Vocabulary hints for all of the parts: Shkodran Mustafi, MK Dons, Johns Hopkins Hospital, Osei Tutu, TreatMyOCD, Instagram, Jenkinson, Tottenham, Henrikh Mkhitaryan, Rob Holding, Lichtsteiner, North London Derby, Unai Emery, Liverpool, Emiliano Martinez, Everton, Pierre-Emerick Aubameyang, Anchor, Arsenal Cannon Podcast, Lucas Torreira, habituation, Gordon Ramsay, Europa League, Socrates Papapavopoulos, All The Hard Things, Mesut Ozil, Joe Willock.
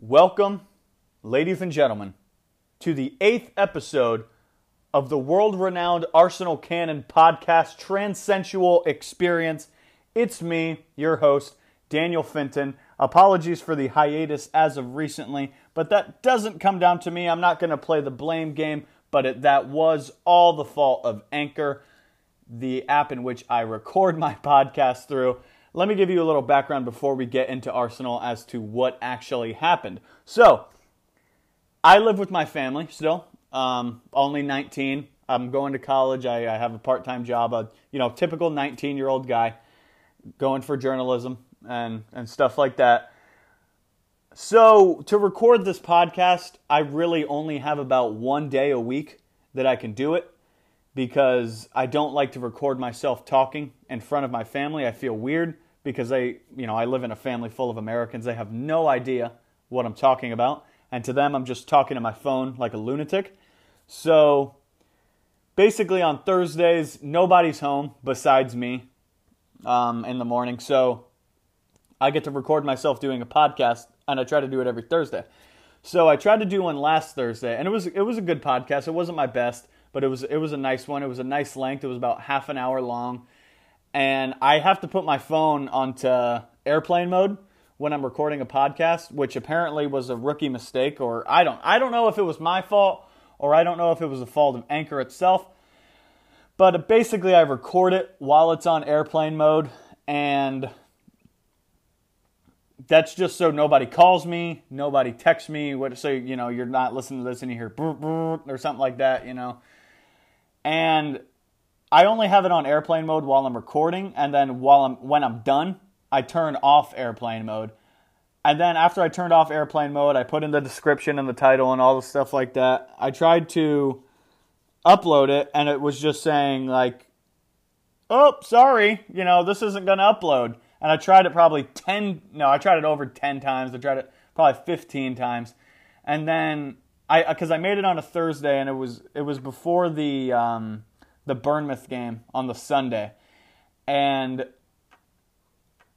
Welcome, ladies and gentlemen, to the 8th episode of the world-renowned Arsenal Canon podcast, Transsensual Experience. It's me, your host, Daniel Fenton. Apologies for the hiatus as of recently, but that doesn't come down to me. I'm not going to play the blame game, but that was all the fault of Anchor, the app in which I record my podcast through. Let me give you a little background before we get into Arsenal as to what actually happened. So, I live with my family still, only 19. I'm going to college. I have a part-time job, typical 19-year-old guy going for journalism and stuff like that. So, to record this podcast, I really only have about one day a week that I can do it, because I don't like to record myself talking in front of my family. I feel weird, because I live in a family full of Americans. They have no idea what I'm talking about. And to them, I'm just talking to my phone like a lunatic. So basically on Thursdays, nobody's home besides me in the morning. So I get to record myself doing a podcast, and I try to do it every Thursday. So I tried to do one last Thursday, and it was a good podcast. It wasn't my best, but it was a nice one. It was a nice length. It was about half an hour long. And I have to put my phone onto airplane mode when I'm recording a podcast, which apparently was a rookie mistake, or I don't know if it was my fault, or I don't know if it was the fault of Anchor itself. But basically I record it while it's on airplane mode, and that's just so nobody calls me, nobody texts me, so you're not listening to this and you hear brr, brr, or something like that, And I only have it on airplane mode while I'm recording, and then when I'm done, I turn off airplane mode. And then after I turned off airplane mode, I put in the description and the title and all the stuff like that. I tried to upload it, and it was just saying like, oh, sorry, this isn't going to upload. And I tried it I tried it over 10 times. I tried it probably 15 times. And then, because I made it on a Thursday, and it was before the Bournemouth game on the Sunday. And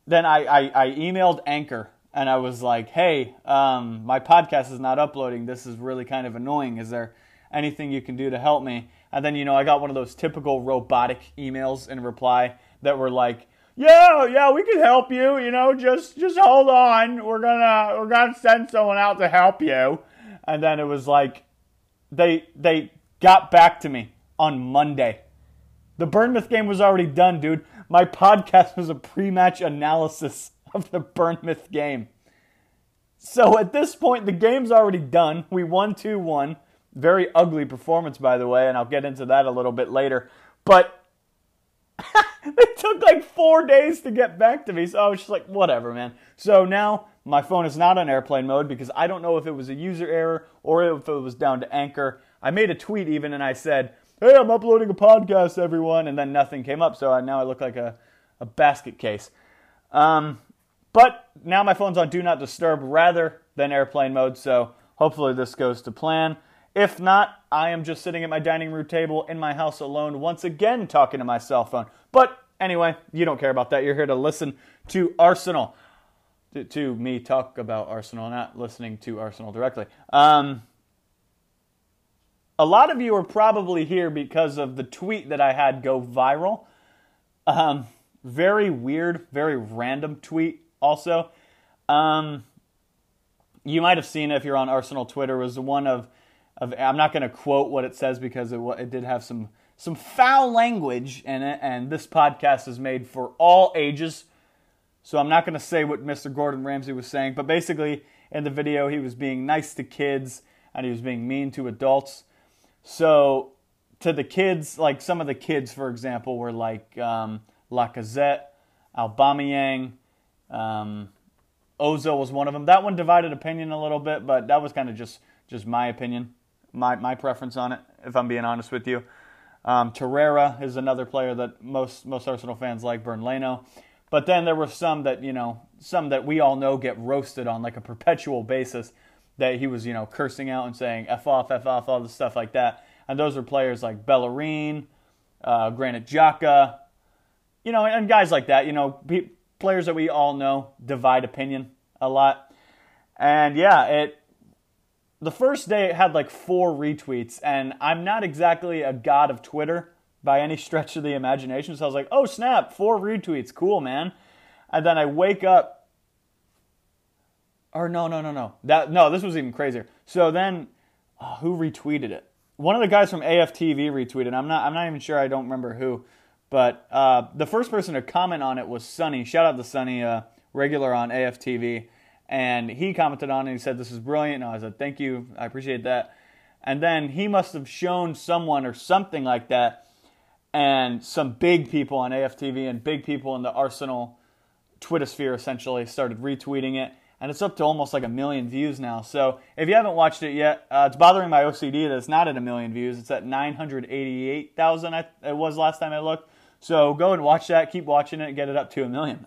then I emailed Anchor, and I was like, hey, my podcast is not uploading. This is really kind of annoying. Is there anything you can do to help me? And then, I got one of those typical robotic emails in reply that were like, yeah, we can help you, just hold on. We're gonna send someone out to help you. And then it was like, they got back to me on Monday. The Bournemouth game was already done, dude. My podcast was a pre-match analysis of the Bournemouth game. So at this point, the game's already done. We won 2-1. Very ugly performance, by the way, and I'll get into that a little bit later. But it took like 4 days to get back to me, so I was just like, whatever, man. So now my phone is not on airplane mode, because I don't know if it was a user error or if it was down to Anchor. I made a tweet even, and I said, hey, I'm uploading a podcast, everyone, and then nothing came up, so now I look like a basket case. But now my phone's on Do Not Disturb rather than airplane mode, so hopefully this goes to plan. If not, I am just sitting at my dining room table in my house alone, once again talking to my cell phone. But anyway, you don't care about that. You're here to listen to Arsenal. To me talk about Arsenal, not listening to Arsenal directly. A lot of you are probably here because of the tweet that I had go viral. Very weird, very random tweet also. You might have seen it if you're on Arsenal Twitter. It was one of I'm not going to quote what it says, because it did have some foul language in it, and this podcast is made for all ages. So I'm not going to say what Mr. Gordon Ramsay was saying, but basically in the video he was being nice to kids and he was being mean to adults. So, to the kids, like some of the kids, for example, were like Lacazette, Aubameyang, Ozil was one of them. That one divided opinion a little bit, but that was kind of just my opinion, my preference on it, if I'm being honest with you. Torreira is another player that most Arsenal fans like, Bernd Leno. But then there were some that, some that we all know get roasted on like a perpetual basis, that he was, cursing out and saying F off, all the stuff like that. And those are players like Bellerin, Granit Xhaka, and guys like that. Players that we all know divide opinion a lot. And yeah, the first day it had like 4 retweets, and I'm not exactly a god of Twitter by any stretch of the imagination, so I was like, oh snap, 4 retweets, cool man. And then I wake up, or no, this was even crazier. So then, who retweeted it? One of the guys from AFTV retweeted. I'm not even sure. I don't remember who. But the first person to comment on it was Sonny. Shout out to Sonny, regular on AFTV. And he commented on it. And he said, this is brilliant. And I said, thank you. I appreciate that. And then he must have shown someone or something like that. And some big people on AFTV and big people in the Arsenal Twitter sphere essentially started retweeting it. And it's up to almost like 1 million views now. So if you haven't watched it yet, it's bothering my OCD that it's not at 1 million views. It's at 988,000 it was last time I looked. So go and watch that. Keep watching it. Get it up to 1 million.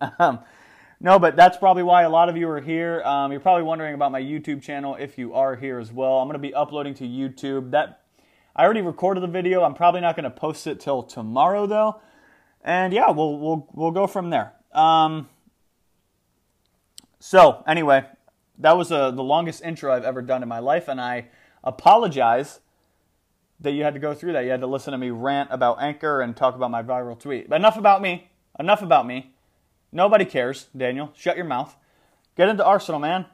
No, but that's probably why a lot of you are here. You're probably wondering about my YouTube channel if you are here as well. I'm going to be uploading to YouTube. I already recorded the video. I'm probably not going to post it till tomorrow though. And yeah, we'll go from there. So, anyway, that was the longest intro I've ever done in my life, and I apologize that you had to go through that. You had to listen to me rant about Anchor and talk about my viral tweet. But enough about me. Enough about me. Nobody cares, Daniel. Shut your mouth. Get into Arsenal, man.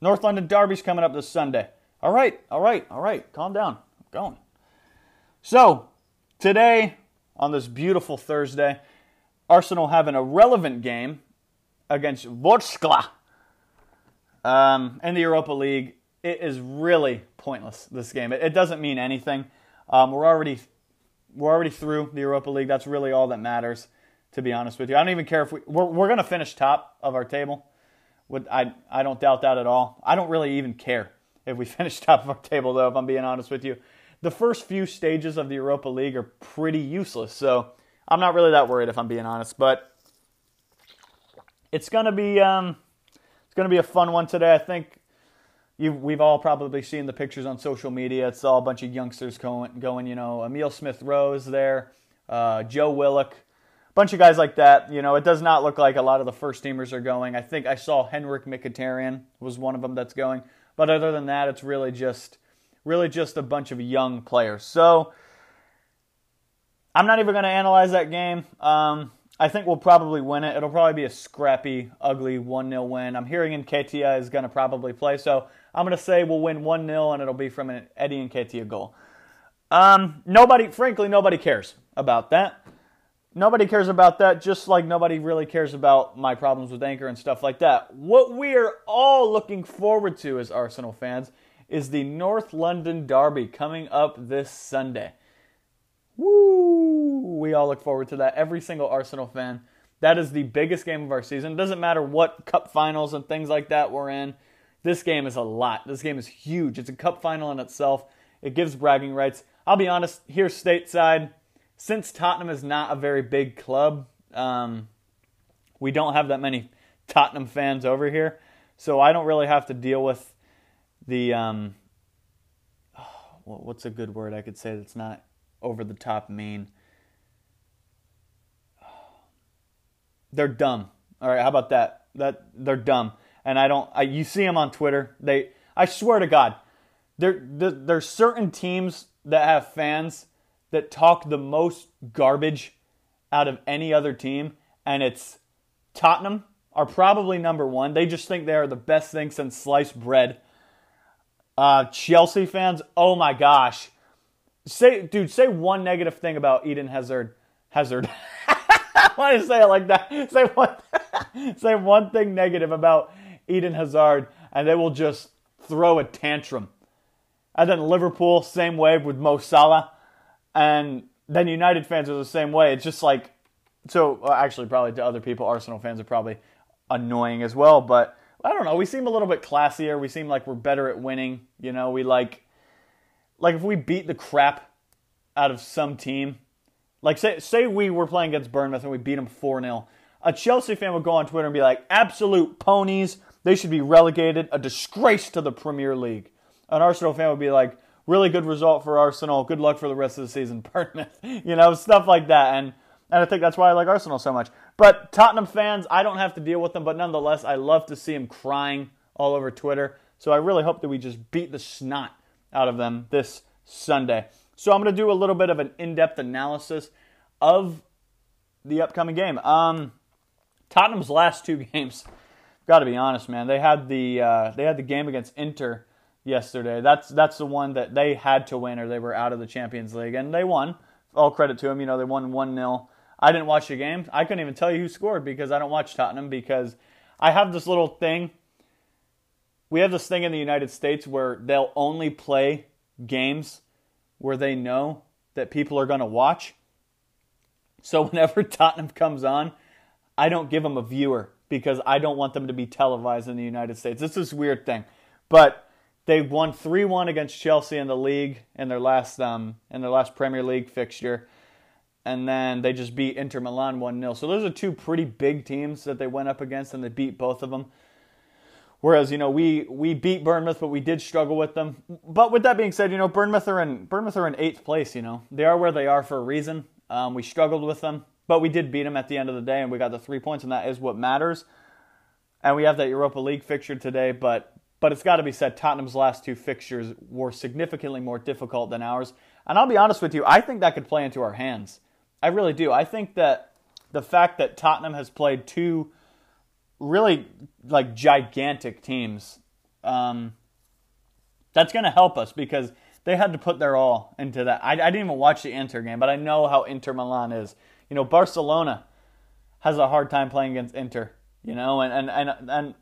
North London Derby's coming up this Sunday. All right. Calm down. I'm going. So, today, on this beautiful Thursday, Arsenal have an irrelevant game against Vorskla. In the Europa League, it is really pointless, this game. It doesn't mean anything. We're already through the Europa League. That's really all that matters, to be honest with you. I don't even care if we're going to finish top of our table. I don't doubt that at all. I don't really even care if we finish top of our table, though, if I'm being honest with you. The first few stages of the Europa League are pretty useless, so I'm not really that worried if I'm being honest. But it's going to be... Going to be a fun one today. I think we've all probably seen the pictures on social media. It's all a bunch of youngsters going Emile Smith-Rowe's there, Joe Willock, a bunch of guys like that. It does not look like a lot of the first teamers are going. I think I saw Henrikh Mkhitaryan was one of them that's going. But other than that, it's really just a bunch of young players. So I'm not even going to analyze that game. I think we'll probably win it. It'll probably be a scrappy, ugly 1-0 win. I'm hearing Nketiah is going to probably play, so I'm going to say we'll win 1-0, and it'll be from an Eddie Nketiah goal. Frankly, nobody cares about that. Nobody cares about that, just like nobody really cares about my problems with Anchor and stuff like that. What we're all looking forward to as Arsenal fans is the North London Derby coming up this Sunday. Woo! We all look forward to that. Every single Arsenal fan. That is the biggest game of our season. It doesn't matter what cup finals and things like that we're in. This game is a lot. This game is huge. It's a cup final in itself. It gives bragging rights. I'll be honest, here stateside, since Tottenham is not a very big club, we don't have that many Tottenham fans over here. So I don't really have to deal with the... what's a good word I could say that's not... over-the-top mean. They're dumb. All right, how about that? They're dumb. And you see them on Twitter. I swear to God, there's certain teams that have fans that talk the most garbage out of any other team, and it's Tottenham are probably number one. They just think they are the best thing since sliced bread. Chelsea fans, oh my gosh. Say one negative thing about Eden Hazard. Why do you say it like that? Say one thing negative about Eden Hazard, and they will just throw a tantrum. And then Liverpool, same way with Mo Salah. And then United fans are the same way. It's just like, actually probably to other people, Arsenal fans are probably annoying as well. But I don't know, we seem a little bit classier. We seem like we're better at winning. We like if we beat the crap out of some team, like say we were playing against Bournemouth and we beat them 4-0, a Chelsea fan would go on Twitter and be like, absolute ponies, they should be relegated, a disgrace to the Premier League. An Arsenal fan would be like, really good result for Arsenal, good luck for the rest of the season, Bournemouth, stuff like that. And I think that's why I like Arsenal so much. But Tottenham fans, I don't have to deal with them, but nonetheless, I love to see them crying all over Twitter. So I really hope that we just beat the snot out of them this Sunday. So I'm going to do a little bit of an in-depth analysis of the upcoming game. Tottenham's last two games, got to be honest, man. They had the game against Inter yesterday. That's the one that they had to win, or they were out of the Champions League, and they won. All credit to them. You know, they won 1-0. I didn't watch the game. I couldn't even tell you who scored because I don't watch Tottenham, because I have this little thing. We have this thing in the United States where they'll only play games where they know that people are going to watch. So whenever Tottenham comes on, I don't give them a viewer because I don't want them to be televised in the United States. It's this weird thing. But they won 3-1 against Chelsea in the league in their last Premier League fixture. And then they just beat Inter Milan 1-0. So those are two pretty big teams that they went up against, and they beat both of them. Whereas, you know, we beat Bournemouth, but we did struggle with them. But with that being said, you know, Bournemouth are in 8th place, you know. They are where they are for a reason. We struggled with them, but we did beat them at the end of the day, and we got the 3 points, and that is what matters. And we have that Europa League fixture today, but it's got to be said, Tottenham's last two fixtures were significantly more difficult than ours. And I'll be honest with you, I think that could play into our hands. I really do. I think that the fact that Tottenham has played two really like gigantic teams, that's going to help us because they had to put their all into that. I didn't even watch the Inter game, but I know how Inter Milan is. You know, Barcelona has a hard time playing against Inter, you know, and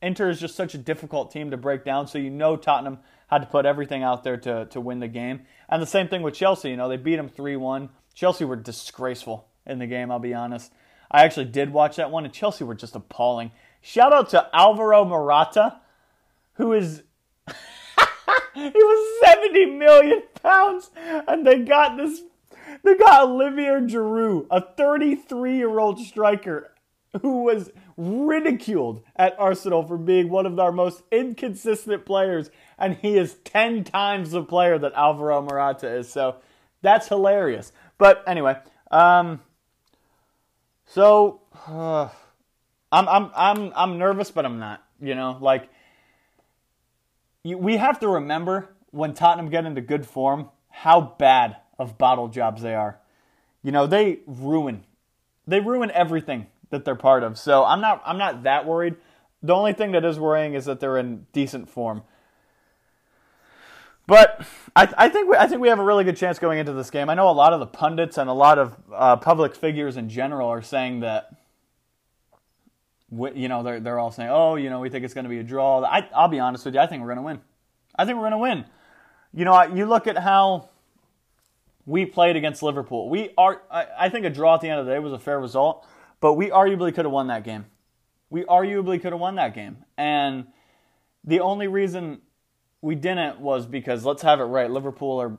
Inter is just such a difficult team to break down, so you know Tottenham had to put everything out there to win the game. And the same thing with Chelsea, you know, they beat them 3-1. Chelsea were disgraceful in the game, I'll be honest. I actually did watch that one, and Chelsea were just appalling. Shout out to Alvaro Morata, who is... he was 70 million pounds, and they got Olivier Giroud, a 33-year-old striker who was ridiculed at Arsenal for being one of our most inconsistent players, and he is 10 times the player that Alvaro Morata is, so that's hilarious. But anyway, I'm nervous, but I'm not, you know, like, we have to remember when Tottenham get into good form, how bad of bottle jobs they are. You know, they ruin everything that they're part of. So I'm not that worried. The only thing that is worrying is that they're in decent form. But I think we have a really good chance going into this game. I know a lot of the pundits and a lot of public figures in general are saying that, you know, they're all saying, oh, you know, we think it's going to be a draw. I'll be honest with you, I think we're going to win. You know, you look at how we played against Liverpool. I think a draw at the end of the day was a fair result, but we arguably could have won that game. And the only reason we didn't was because, let's have it right, Liverpool are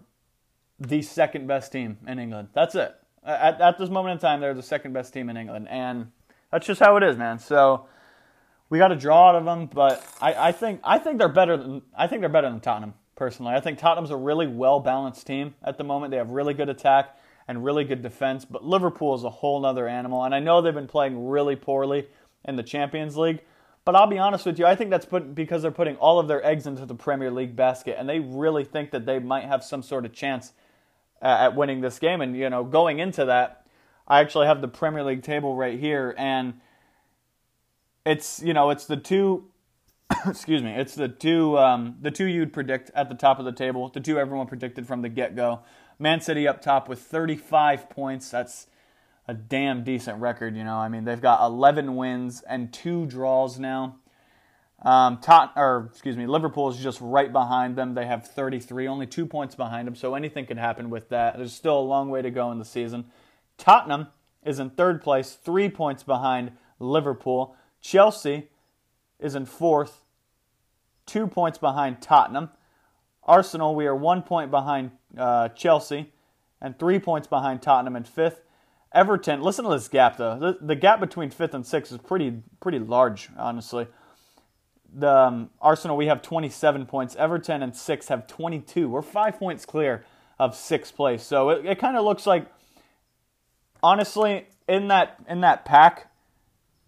the second best team in England. That's it. At this moment in time, they're the second best team in England. And that's just how it is, man. So we got a draw out of them, but I think they're better than Tottenham, personally. I think Tottenham's a really well-balanced team at the moment. They have really good attack and really good defense, but Liverpool is a whole other animal. And I know they've been playing really poorly in the Champions League, but I'll be honest with you, I think that's because they're putting all of their eggs into the Premier League basket, and they really think that they might have some sort of chance at winning this game. And, you know, going into that, I actually have the Premier League table right here, and it's, you know, it's the two, excuse me, it's the two you'd predict at the top of the table, the two everyone predicted from the get-go. Man City up top with 35 points. That's a damn decent record, you know. I mean, they've got 11 wins and 2 draws now. Liverpool is just right behind them. They have 33, only 2 points behind them, so anything could happen with that. There's still a long way to go in the season. Tottenham is in 3rd place, 3 points behind Liverpool. Chelsea is in 4th, 2 points behind Tottenham. Arsenal, we are 1 point behind Chelsea and 3 points behind Tottenham in 5th. Everton, listen to this gap, though. The gap between 5th and 6th is pretty large, honestly. The Arsenal, we have 27 points. Everton and 6th have 22. We're 5 points clear of 6th place. So it kind of looks like, honestly, in that pack,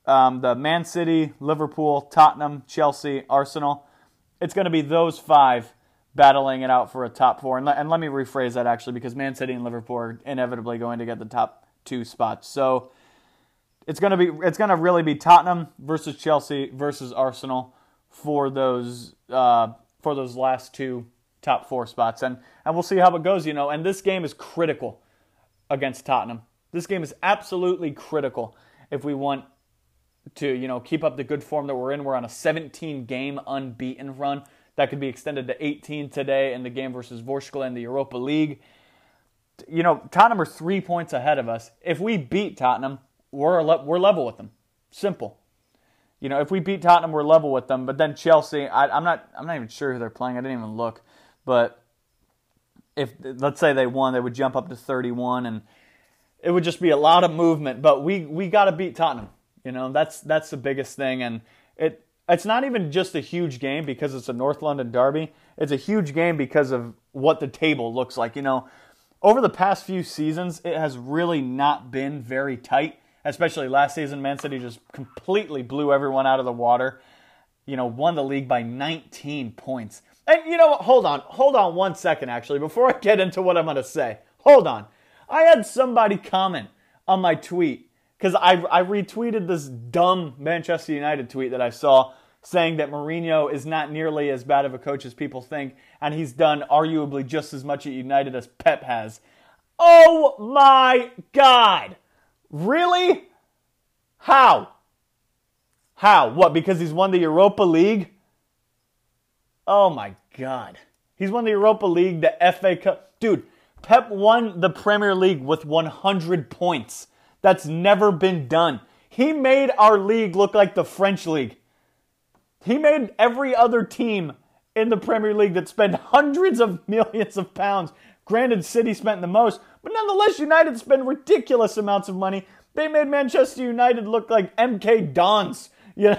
the Man City, Liverpool, Tottenham, Chelsea, Arsenal. It's going to be those five battling it out for a top four. And let me rephrase that, actually, because Man City and Liverpool are inevitably going to get the top two spots. So it's going to really be Tottenham versus Chelsea versus Arsenal for those last two top four spots. And we'll see how it goes, you know. And this game is critical against Tottenham. This game is absolutely critical if we want to, you know, keep up the good form that we're in. We're on a 17-game unbeaten run. That could be extended to 18 today in the game versus Vorskla in the Europa League. You know, Tottenham are 3 points ahead of us. If we beat Tottenham, we're level with them. Simple. You know, if we beat Tottenham, we're level with them. But then Chelsea, I'm not even sure who they're playing. I didn't even look. But if, let's say they won, they would jump up to 31, and it would just be a lot of movement. But we got to beat Tottenham. You know, that's the biggest thing. And it's not even just a huge game because it's a North London derby. It's a huge game because of what the table looks like. You know, over the past few seasons, it has really not been very tight, especially last season. Man City just completely blew everyone out of the water. You know, won the league by 19 points. And, you know what, hold on 1 second, actually, before I get into what I'm going to say. Hold on. I had somebody comment on my tweet, because I retweeted this dumb Manchester United tweet that I saw saying that Mourinho is not nearly as bad of a coach as people think, and he's done arguably just as much at United as Pep has. Oh my God! Really? How? What, because he's won the Europa League? Oh my God. He's won the Europa League, the FA Cup. Dude, Pep won the Premier League with 100 points. That's never been done. He made our league look like the French league. He made every other team in the Premier League that spent hundreds of millions of pounds. Granted, City spent the most, but nonetheless, United spent ridiculous amounts of money. They made Manchester United look like MK Dons. You know?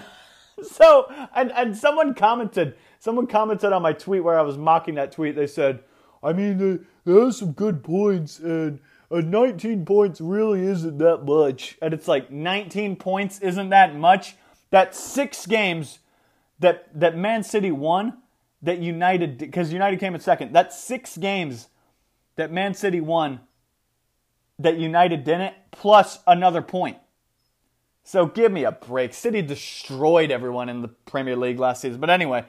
So, and someone commented on my tweet where I was mocking that tweet. They said, I mean, there are some good points, and 19 points really isn't that much. And it's like, 19 points isn't that much? That's 6 games that Man City won, that United, because United came in second. That's 6 games that Man City won that United didn't, plus another point. So give me a break. City destroyed everyone in the Premier League last season. But anyway,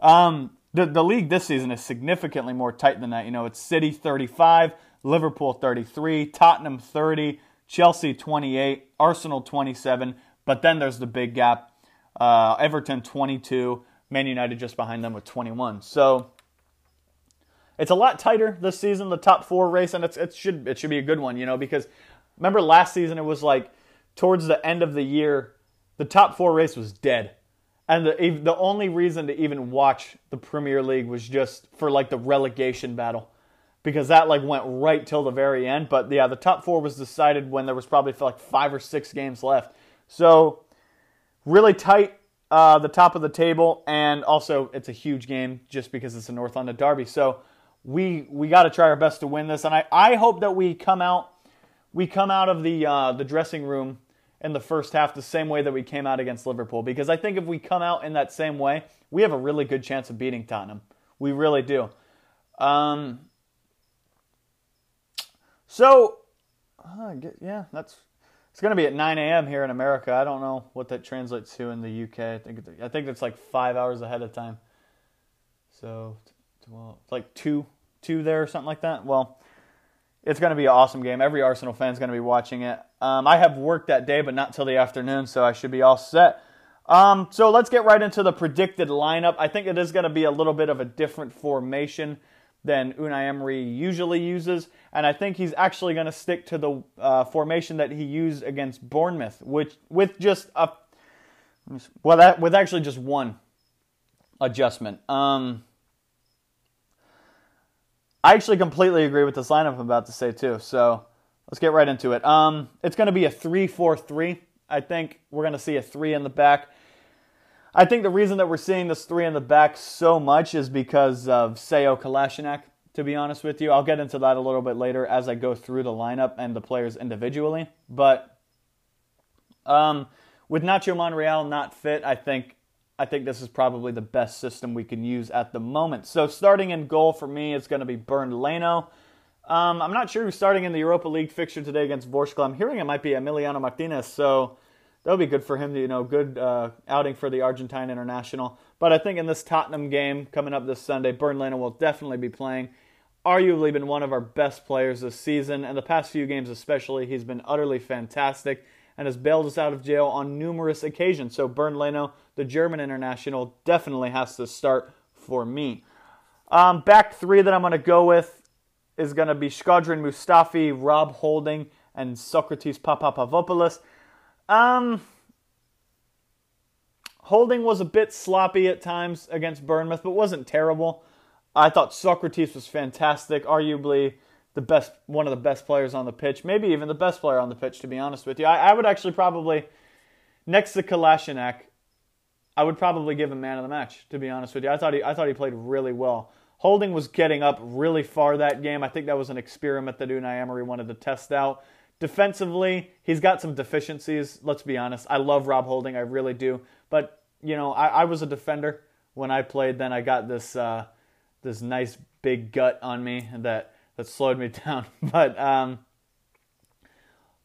the league this season is significantly more tight than that. You know, it's City 35, Liverpool 33, Tottenham 30, Chelsea 28, Arsenal 27. But then there's the big gap. Everton 22, Man United just behind them with 21. So it's a lot tighter this season, the top four race, and it should be a good one, you know, because remember last season it was like towards the end of the year, the top four race was dead. And the only reason to even watch the Premier League was just for like the relegation battle, because that like went right till the very end. But yeah, the top four was decided when there was probably like 5 or 6 games left. So really tight, the top of the table, and also it's a huge game just because it's a North London derby. So we got to try our best to win this, and I hope that we come out of the dressing room in the first half the same way that we came out against Liverpool, because I think if we come out in that same way, we have a really good chance of beating Tottenham. We really do. It's going to be at 9 a.m. here in America. I don't know what that translates to in the UK. I think it's like 5 hours ahead of time. So, well, it's like 2 there or something like that. Well, it's going to be an awesome game. Every Arsenal fan is going to be watching it. I have work that day, but not till the afternoon, so I should be all set. So let's get right into the predicted lineup. I think it is going to be a little bit of a different formation than Unai Emery usually uses, and I think he's actually going to stick to the formation that he used against Bournemouth, which with actually just one adjustment. I actually completely agree with this lineup I'm about to say too. So let's get right into it. It's going to be a 3-4-3. I think we're going to see a 3 in the back. I think the reason that we're seeing this 3 in the back so much is because of Sead Kolasinac, to be honest with you. I'll get into that a little bit later as I go through the lineup and the players individually. But With Nacho Monreal not fit, I think this is probably the best system we can use at the moment. So starting in goal for me is going to be Bernd Leno. I'm not sure who's starting in the Europa League fixture today against Vorskla. I'm hearing it might be Emiliano Martinez, so that'll be good for him. Good outing for the Argentine international. But I think in this Tottenham game coming up this Sunday, Bernd Leno will definitely be playing. Arguably been one of our best players this season, and the past few games especially, he's been utterly fantastic and has bailed us out of jail on numerous occasions. So Bernd Leno, the German international, definitely has to start for me. Back three that I'm going to go with is going to be Shkodran Mustafi, Rob Holding, and Socrates Papapavopoulos. Holding was a bit sloppy at times against Bournemouth, but wasn't terrible. I thought Socrates was fantastic, arguably one of the best players on the pitch, maybe even the best player on the pitch, to be honest with you. I would actually probably, next to Kolasinac, I would probably give him man of the match, to be honest with you. I thought he played really well. Holding was getting up really far that game. I think that was an experiment that Unai Emery wanted to test out. Defensively, he's got some deficiencies, let's be honest. I love Rob Holding, I really do. But, I was a defender when I played. Then I got this nice big gut on me that slowed me down. But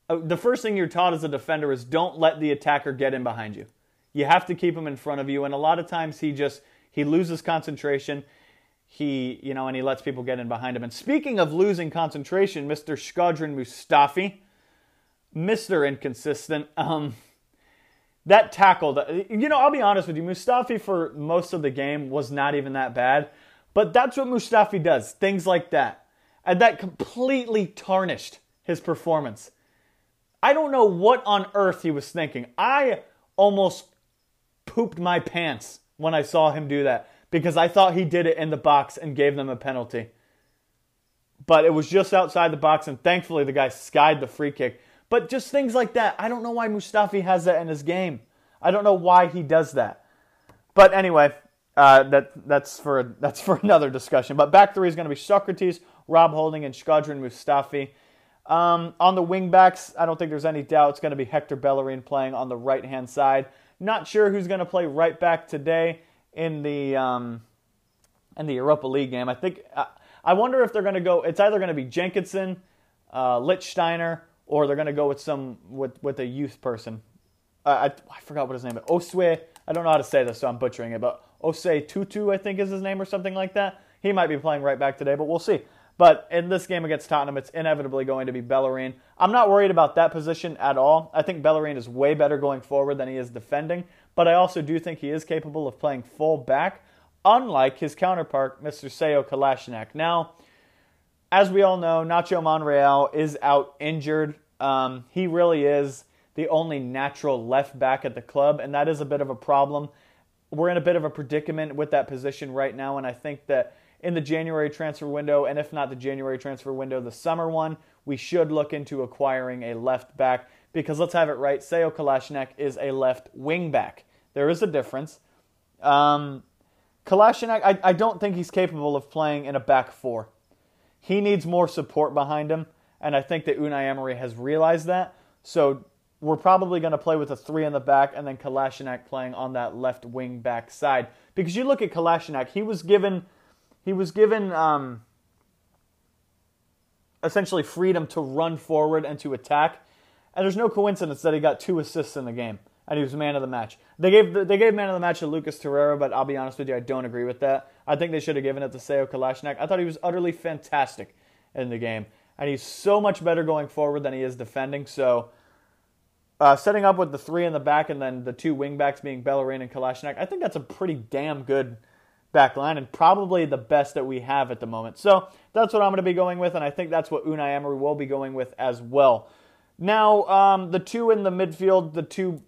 the first thing you're taught as a defender is don't let the attacker get in behind you. You have to keep him in front of you. And a lot of times he loses concentration. And he lets people get in behind him. And speaking of losing concentration, Mr. Shkodran Mustafi, Mr. Inconsistent, that tackle, I'll be honest with you, Mustafi for most of the game was not even that bad. But that's what Mustafi does, things like that. And that completely tarnished his performance. I don't know what on earth he was thinking. I almost pooped my pants when I saw him do that, because I thought he did it in the box and gave them a penalty. But it was just outside the box, and thankfully the guy skied the free kick. But just things like that. I don't know why Mustafi has that in his game. I don't know why he does that. But anyway, that's for another discussion. But back three is going to be Socrates, Rob Holding, and Shkodran Mustafi. On the wing backs, I don't think there's any doubt it's going to be Hector Bellerin playing on the right-hand side. Not sure who's going to play right back today in the Europa League game. I wonder if they're going to go. It's either going to be Jenkinson, Lichtsteiner, or they're going to go with a youth person. I forgot what his name is. Osei. I don't know how to say this, so I'm butchering it. But Osei Tutu, I think, is his name, or something like that. He might be playing right back today, but we'll see. But in this game against Tottenham, it's inevitably going to be Bellerin. I'm not worried about that position at all. I think Bellerin is way better going forward than he is defending. But I also do think he is capable of playing full back, unlike his counterpart, Mr. Sead Kolasinac. Now, as we all know, Nacho Monreal is out injured. He really is the only natural left back at the club, and that is a bit of a problem. We're in a bit of a predicament with that position right now, and I think that in the January transfer window, and if not the January transfer window, the summer one, we should look into acquiring a left back. Because let's have it right, Sead Kolasinac is a left wing back. There is a difference. Kolasinac, I don't think he's capable of playing in a back four. He needs more support behind him, and I think that Unai Emery has realized that. So we're probably going to play with a three in the back and then Kolasinac playing on that left wing back side. Because you look at Kolasinac, he was given essentially freedom to run forward and to attack. And there's no coincidence that he got 2 assists in the game, and he was man of the match. They gave man of the match to Lucas Torreira, but I'll be honest with you, I don't agree with that. I think they should have given it to Sead Kolasinac. I thought he was utterly fantastic in the game, and he's so much better going forward than he is defending. So setting up with the 3 in the back and then the 2 wing backs being Bellerin and Kolasinac, I think that's a pretty damn good back line and probably the best that we have at the moment. So that's what I'm going to be going with, and I think that's what Unai Emery will be going with as well. Now, the 2 in the midfield, the 2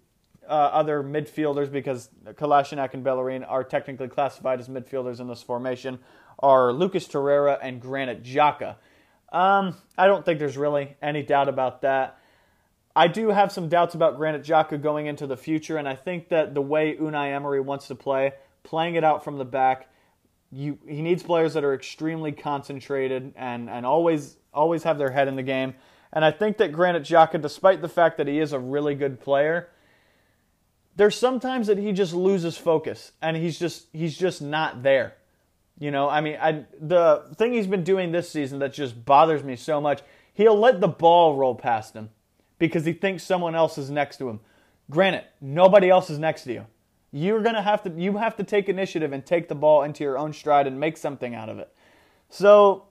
other midfielders, because Kolasinac and Bellerin are technically classified as midfielders in this formation, are Lucas Torreira and Granit Xhaka. I don't think there's really any doubt about that. I do have some doubts about Granit Xhaka going into the future, and I think that the way Unai Emery wants to play, playing it out from the back, he needs players that are extremely concentrated and always have their head in the game. And I think that Granit Xhaka, despite the fact that he is a really good player, there's sometimes that he just loses focus and he's just not there. You know, I mean, the thing he's been doing this season that just bothers me so much, he'll let the ball roll past him because he thinks someone else is next to him. Granted, nobody else is next to you. You're going to have to take initiative and take the ball into your own stride and make something out of it. So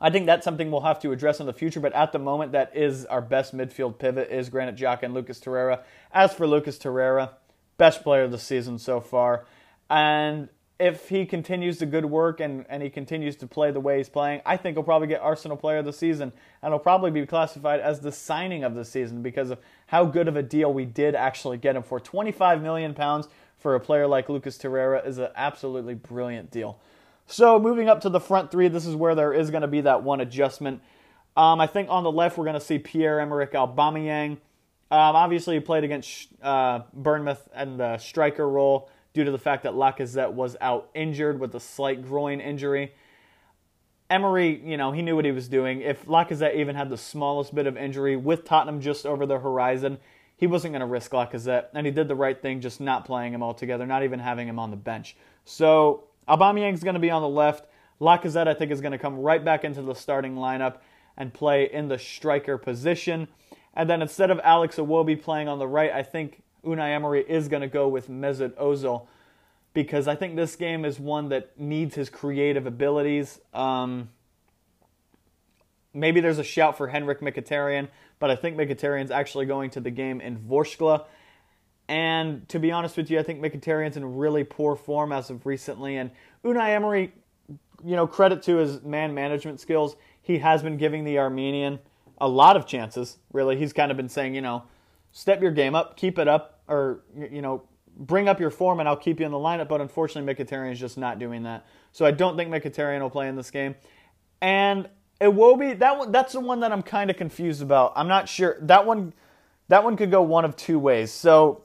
I think that's something we'll have to address in the future, but at the moment, that is our best midfield pivot, is Granit Xhaka and Lucas Torreira. As for Lucas Torreira, best player of the season so far. And if he continues the good work and he continues to play the way he's playing, I think he'll probably get Arsenal Player of the Season, and he'll probably be classified as the signing of the season because of how good of a deal we did actually get him for. £25 million for a player like Lucas Torreira is an absolutely brilliant deal. So moving up to the front three, this is where there is going to be that one adjustment. I think on the left we're going to see Pierre-Emerick Aubameyang. Obviously he played against Bournemouth in the striker role due to the fact that Lacazette was out injured with a slight groin injury. Emery, you know, he knew what he was doing. If Lacazette even had the smallest bit of injury with Tottenham just over the horizon, he wasn't going to risk Lacazette, and he did the right thing just not playing him altogether, not even having him on the bench. So Aubameyang's going to be on the left. Lacazette, I think, is going to come right back into the starting lineup and play in the striker position. And then instead of Alex Iwobi playing on the right, I think Unai Emery is going to go with Mesut Ozil because I think this game is one that needs his creative abilities. Maybe there's a shout for Henrikh Mkhitaryan, but I think Mkhitaryan's actually going to the game in Vorskla. And to be honest with you, I think Mkhitaryan's in really poor form as of recently. And Unai Emery, you know, credit to his man management skills, he has been giving the Armenian a lot of chances, really. He's kind of been saying, you know, step your game up, keep it up, or, you know, bring up your form and I'll keep you in the lineup. But unfortunately, Mkhitaryan is just not doing that. So I don't think Mkhitaryan will play in this game. And Iwobi, that's the one that I'm kind of confused about. I'm not sure. That one could go one of two ways. So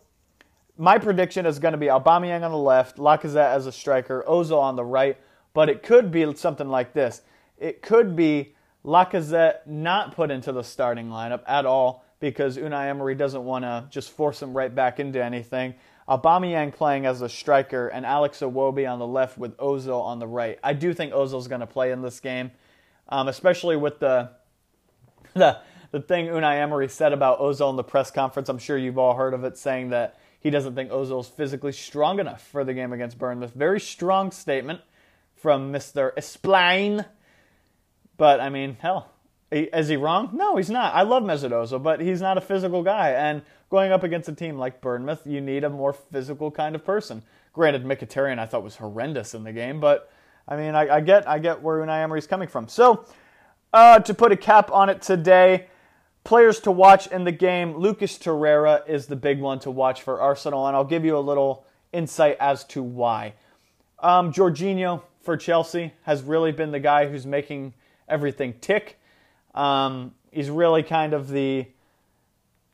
my prediction is going to be Aubameyang on the left, Lacazette as a striker, Ozil on the right, but it could be something like this. It could be Lacazette not put into the starting lineup at all because Unai Emery doesn't want to just force him right back into anything. Aubameyang playing as a striker and Alex Iwobi on the left with Ozil on the right. I do think Ozil's going to play in this game, especially with the thing Unai Emery said about Ozil in the press conference. I'm sure you've all heard of it, saying that he doesn't think Ozil's physically strong enough for the game against Bournemouth. Very strong statement from Mr. Esplain. But, I mean, hell, is he wrong? No, he's not. I love Mesut Ozil, but he's not a physical guy. And going up against a team like Bournemouth, you need a more physical kind of person. Granted, Mkhitaryan I thought was horrendous in the game, but, I mean, I get where Unai Emery's coming from. So, to put a cap on it today, players to watch in the game, Lucas Torreira is the big one to watch for Arsenal, and I'll give you a little insight as to why. Jorginho for Chelsea has really been the guy who's making everything tick. He's really kind of the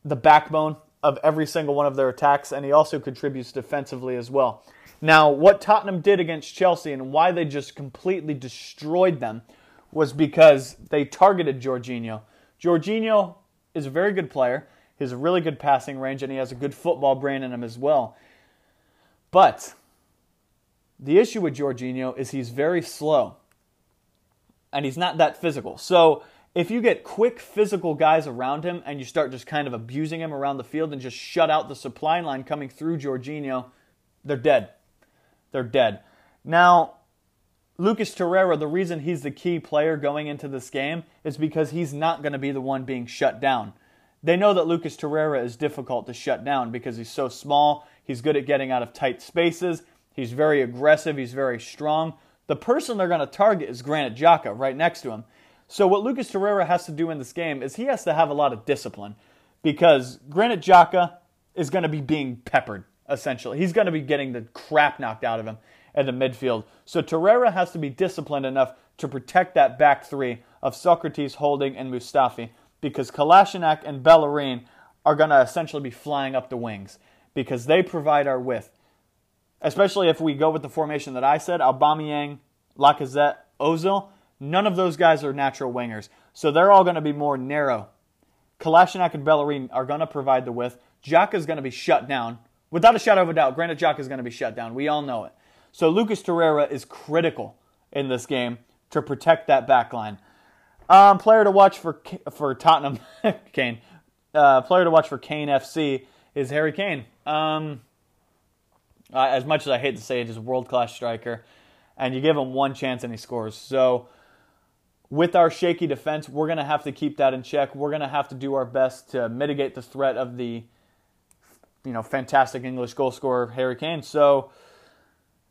backbone of every single one of their attacks, and he also contributes defensively as well. Now, what Tottenham did against Chelsea and why they just completely destroyed them was because they targeted Jorginho. Jorginho is a very good player. He has a really good passing range, and he has a good football brain in him as well. But the issue with Jorginho is he's very slow, and he's not that physical. So if you get quick, physical guys around him, and you start just kind of abusing him around the field and just shut out the supply line coming through Jorginho, they're dead. They're dead. Now, Lucas Torreira, the reason he's the key player going into this game is because he's not going to be the one being shut down. They know that Lucas Torreira is difficult to shut down because he's so small, he's good at getting out of tight spaces, he's very aggressive, he's very strong. The person they're going to target is Granit Xhaka right next to him. So what Lucas Torreira has to do in this game is he has to have a lot of discipline because Granit Xhaka is going to be being peppered, essentially. He's going to be getting the crap knocked out of him at the midfield. So Torreira has to be disciplined enough to protect that back three of Socrates, Holding, and Mustafi because Kolasinac and Bellerin are going to essentially be flying up the wings because they provide our width. Especially if we go with the formation that I said, Aubameyang, Lacazette, Ozil, none of those guys are natural wingers. So they're all going to be more narrow. Kolasinac and Bellerin are going to provide the width. Xhaka is going to be shut down Without a shadow of a doubt, Granit Xhaka is going to be shut down. We all know it. So Lucas Torreira is critical in this game to protect that back line. Player to watch for Tottenham, Kane. Player to watch for Kane FC is Harry Kane. As much as I hate to say it, he's a world-class striker. And you give him one chance and he scores. So with our shaky defense, we're going to have to keep that in check. We're going to have to do our best to mitigate the threat of the fantastic English goal scorer, Harry Kane. So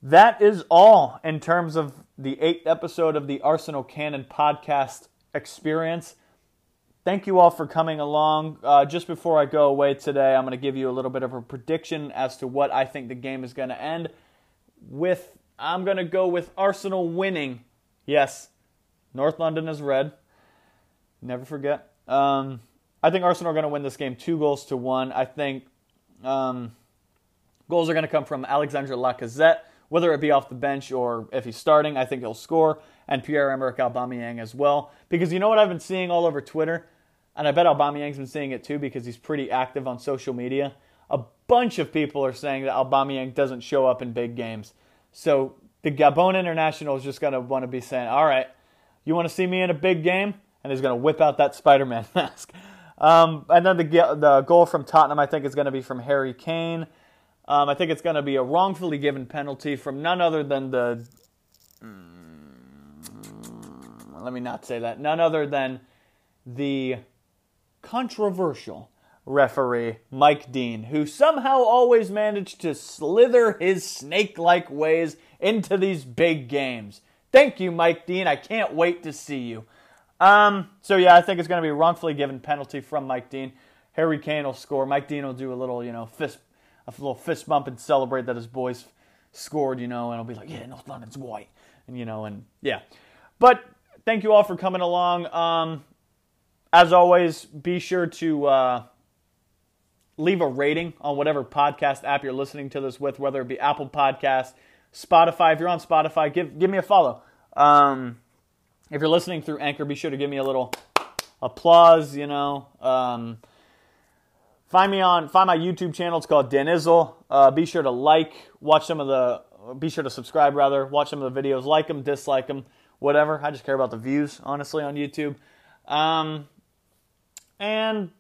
that is all in terms of the 8th episode of the Arsenal Cannon podcast experience. Thank you all for coming along. Just before I go away today, I'm going to give you a little bit of a prediction as to what I think the game is going to end with. I'm going to go with Arsenal winning. Yes, North London is red. Never forget. I think Arsenal are going to win this game 2-1. I think goals are going to come from Alexandre Lacazette, whether it be off the bench or if he's starting. I think he'll score. And Pierre-Emerick Aubameyang as well. Because you know what I've been seeing all over Twitter? And I bet Aubameyang's been seeing it too because he's pretty active on social media. A bunch of people are saying that Aubameyang doesn't show up in big games. So the Gabon international is just going to want to be saying, all right, you want to see me in a big game? And he's going to whip out that Spider-Man mask. And then the goal from Tottenham, I think, is going to be from Harry Kane. I think it's going to be a wrongfully given penalty from none other than the controversial referee, Mike Dean, who somehow always managed to slither his snake-like ways into these big games. Thank you, Mike Dean. I can't wait to see you. I think it's going to be a wrongfully given penalty from Mike Dean. Harry Kane will score. Mike Dean will do a little, fist bump and celebrate that his boys scored, and he'll be like, yeah, North London's white, and. But thank you all for coming along. As always, be sure to leave a rating on whatever podcast app you're listening to this with, whether it be Apple Podcasts, Spotify. If you're on Spotify, give me a follow. If you're listening through Anchor, be sure to give me a little applause, Find my YouTube channel. It's called Dan Izzle. Be sure to subscribe rather. Watch some of the videos. Like them, dislike them, whatever. I just care about the views, honestly, on YouTube. And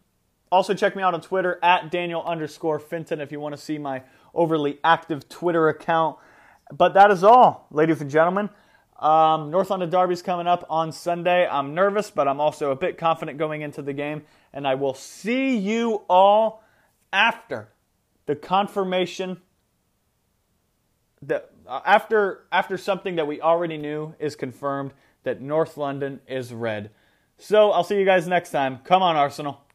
also check me out on Twitter, at Daniel_Finton, if you want to see my overly active Twitter account. But that is all, ladies and gentlemen. North London Derby's coming up on Sunday. I'm nervous, but I'm also a bit confident going into the game. And I will see you all after the confirmation. After something that we already knew is confirmed, that North London is red. So I'll see you guys next time. Come on, Arsenal.